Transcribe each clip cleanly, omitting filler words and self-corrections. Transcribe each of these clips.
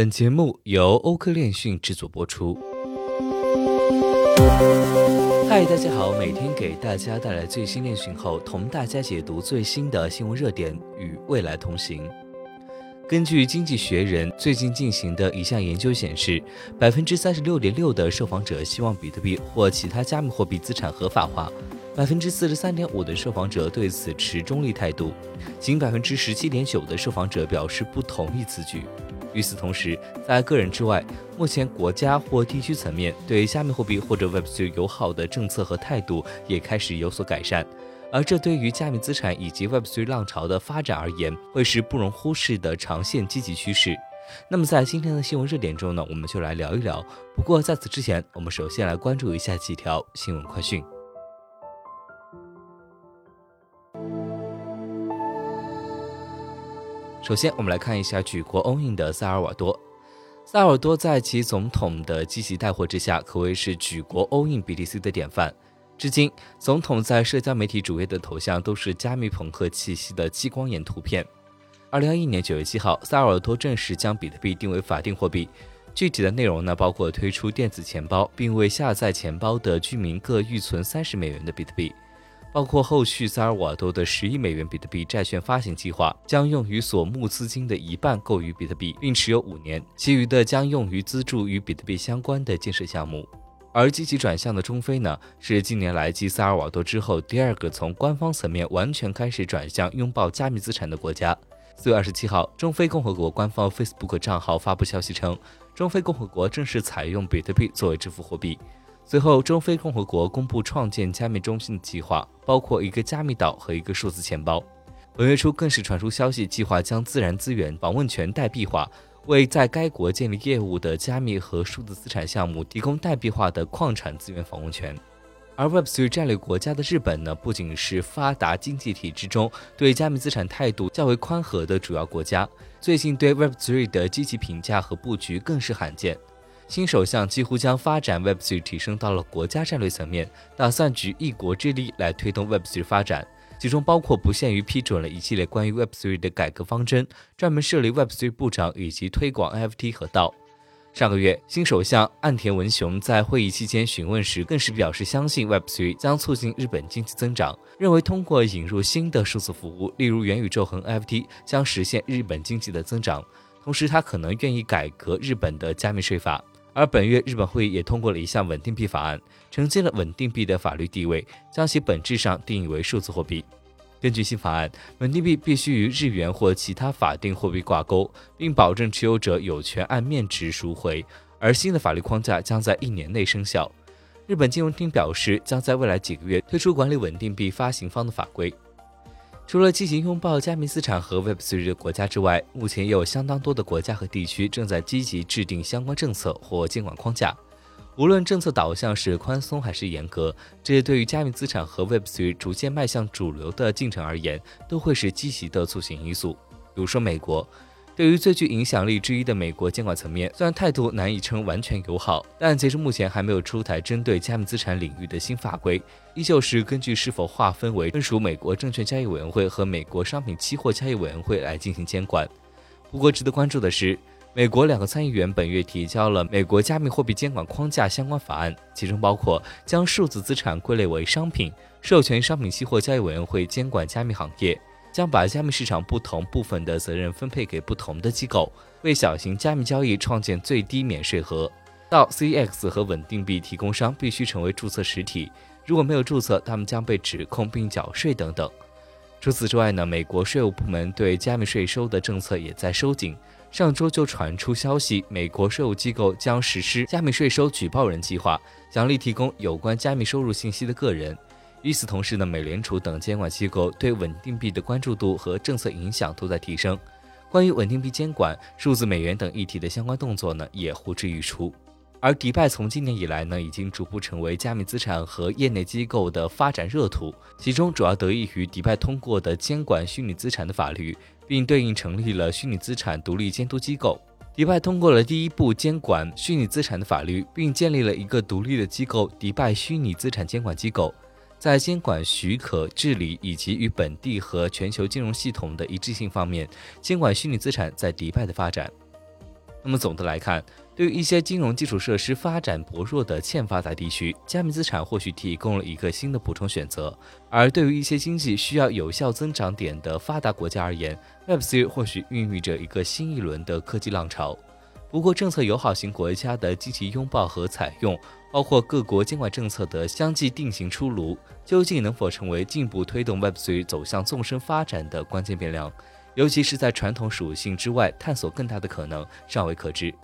本节目由欧科链讯制作播出。嗨，大家好，每天给大家带来最新链讯后，同大家解读最新的新闻热点，与未来同行。根据经济学人最近进行的一项研究显示， 36.6% 的受访者希望比特币或其他加密货币资产合法化， 43.5% 的受访者对此持中立态度，仅 17.9% 的受访者表示不同意此举。与此同时，在个人之外，目前国家或地区层面对加密货币或者 Web3 友好的政策和态度也开始有所改善，而这对于加密资产以及 Web3 浪潮的发展而言，会是不容忽视的长线积极趋势。那么在今天的新闻热点中呢，我们就来聊一聊。不过在此之前，我们首先来关注一下几条新闻快讯。首先，我们来看一下举国欧印的萨尔瓦多。萨尔瓦多在其总统的积极带货之下，可谓是举国欧印 BTC 的典范。至今，总统在社交媒体主页的头像都是加密朋克气息的激光眼图片。2021年9月7号，萨尔瓦多正式将比特币定为法定货币。具体的内容呢，包括推出电子钱包，并为下载钱包的居民各预存$30的比特币。包括后续萨尔瓦多的$10亿比特币债券发行计划，将用于所募资金的一半购于比特币，并持有5年，其余的将用于资助与比特币相关的建设项目。而积极转向的中非呢，是近年来继萨尔瓦多之后第2个从官方层面完全开始转向拥抱加密资产的国家。4月27号，中非共和国官方 Facebook 账号发布消息称，中非共和国正式采用比特币作为支付货币。随后，中非共和国公布创建加密中心的计划，包括一个加密岛和一个数字钱包。本月初更是传出消息，计划将自然资源访问权代币化，为在该国建立业务的加密和数字资产项目提供代币化的矿产资源访问权。而 Web3 战略国家的日本呢，不仅是发达经济体之中对加密资产态度较为宽和的主要国家，最近对 Web3 的积极评价和布局更是罕见。新首相几乎将发展 Web3 提升到了国家战略层面，打算举一国之力来推动 Web3 发展，其中包括不限于批准了一系列关于 Web3 的改革方针，专门设立 Web3 部长以及推广 NFT 和 DAO。 上个月，新首相岸田文雄在会议期间询问时更是表示相信 Web3 将促进日本经济增长，认为通过引入新的数字服务，例如元宇宙和 NFT 将实现日本经济的增长，同时他可能愿意改革日本的加密税法。而本月日本会议也通过了一项稳定币法案，承接了稳定币的法律地位，将其本质上定义为数字货币。根据新法案，稳定币必须与日元或其他法定货币挂钩，并保证持有者有权按面值赎回，而新的法律框架将在1年内生效。日本金融厅表示，将在未来几个月推出管理稳定币发行方的法规。除了积极拥抱加密资产和 Web3 的国家之外，目前也有相当多的国家和地区正在积极制定相关政策或监管框架。无论政策导向是宽松还是严格，这对于加密资产和 Web3 逐渐迈向主流的进程而言，都会是积极的促进因素。比如说美国，对于最具影响力之一的美国监管层面，虽然态度难以称完全友好，但截至目前还没有出台针对加密资产领域的新法规，依旧是根据是否划分为专属美国证券交易委员会和美国商品期货交易委员会来进行监管。不过值得关注的是，美国两个参议员本月提交了美国加密货币监管框架相关法案，其中包括将数字资产归类为商品，授权商品期货交易委员会监管加密行业，将把加密市场不同部分的责任分配给不同的机构，为小型加密交易创建最低免税额。到 CEX 和稳定币提供商必须成为注册实体，如果没有注册，他们将被指控并缴税等等。除此之外呢，美国税务部门对加密税收的政策也在收紧。上周就传出消息，美国税务机构将实施加密税收举报人计划，奖励提供有关加密收入信息的个人。与此同时呢，美联储等监管机构对稳定币的关注度和政策影响都在提升。关于稳定币监管、数字美元等议题的相关动作呢，也呼之欲出。而迪拜从今年以来呢，已经逐步成为加密资产和业内机构的发展热土，其中主要得益于迪拜通过的监管虚拟资产的法律，并对应成立了虚拟资产独立监督机构。迪拜通过了第一部监管虚拟资产的法律，并建立了一个独立的机构——迪拜虚拟资产监管机构。在监管、许可、治理以及与本地和全球金融系统的一致性方面，监管虚拟资产在迪拜的发展。那么总的来看，对于一些金融基础设施发展薄弱的欠发达地区，加密资产或许提供了一个新的补充选择；而对于一些经济需要有效增长点的发达国家而言 ，Web3 或许孕育着一个新一轮的科技浪潮。不过，政策友好型国家的积极拥抱和采用，包括各国监管政策的相继定型出炉，究竟能否成为进一步推动 Web3 走向纵深发展的关键变量？尤其是在传统属性之外探索更大的可能，尚未可知。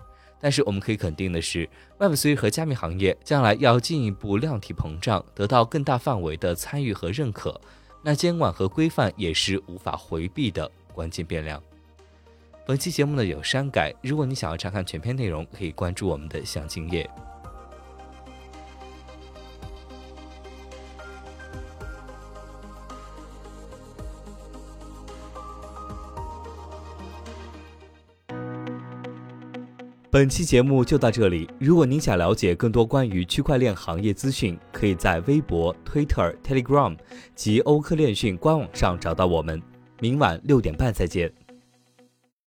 但是我们可以肯定的是 ，Web3 和加密行业将来要进一步量体膨胀，得到更大范围的参与和认可。那监管和规范也是无法回避的关键变量。本期节目呢有删改，如果你想要查看全篇内容，可以关注我们的详情页。本期节目就到这里，如果您想了解更多关于区块链行业资讯，可以在微博、Twitter、Telegram 及欧科链讯官网上找到我们。明晚6点半再见。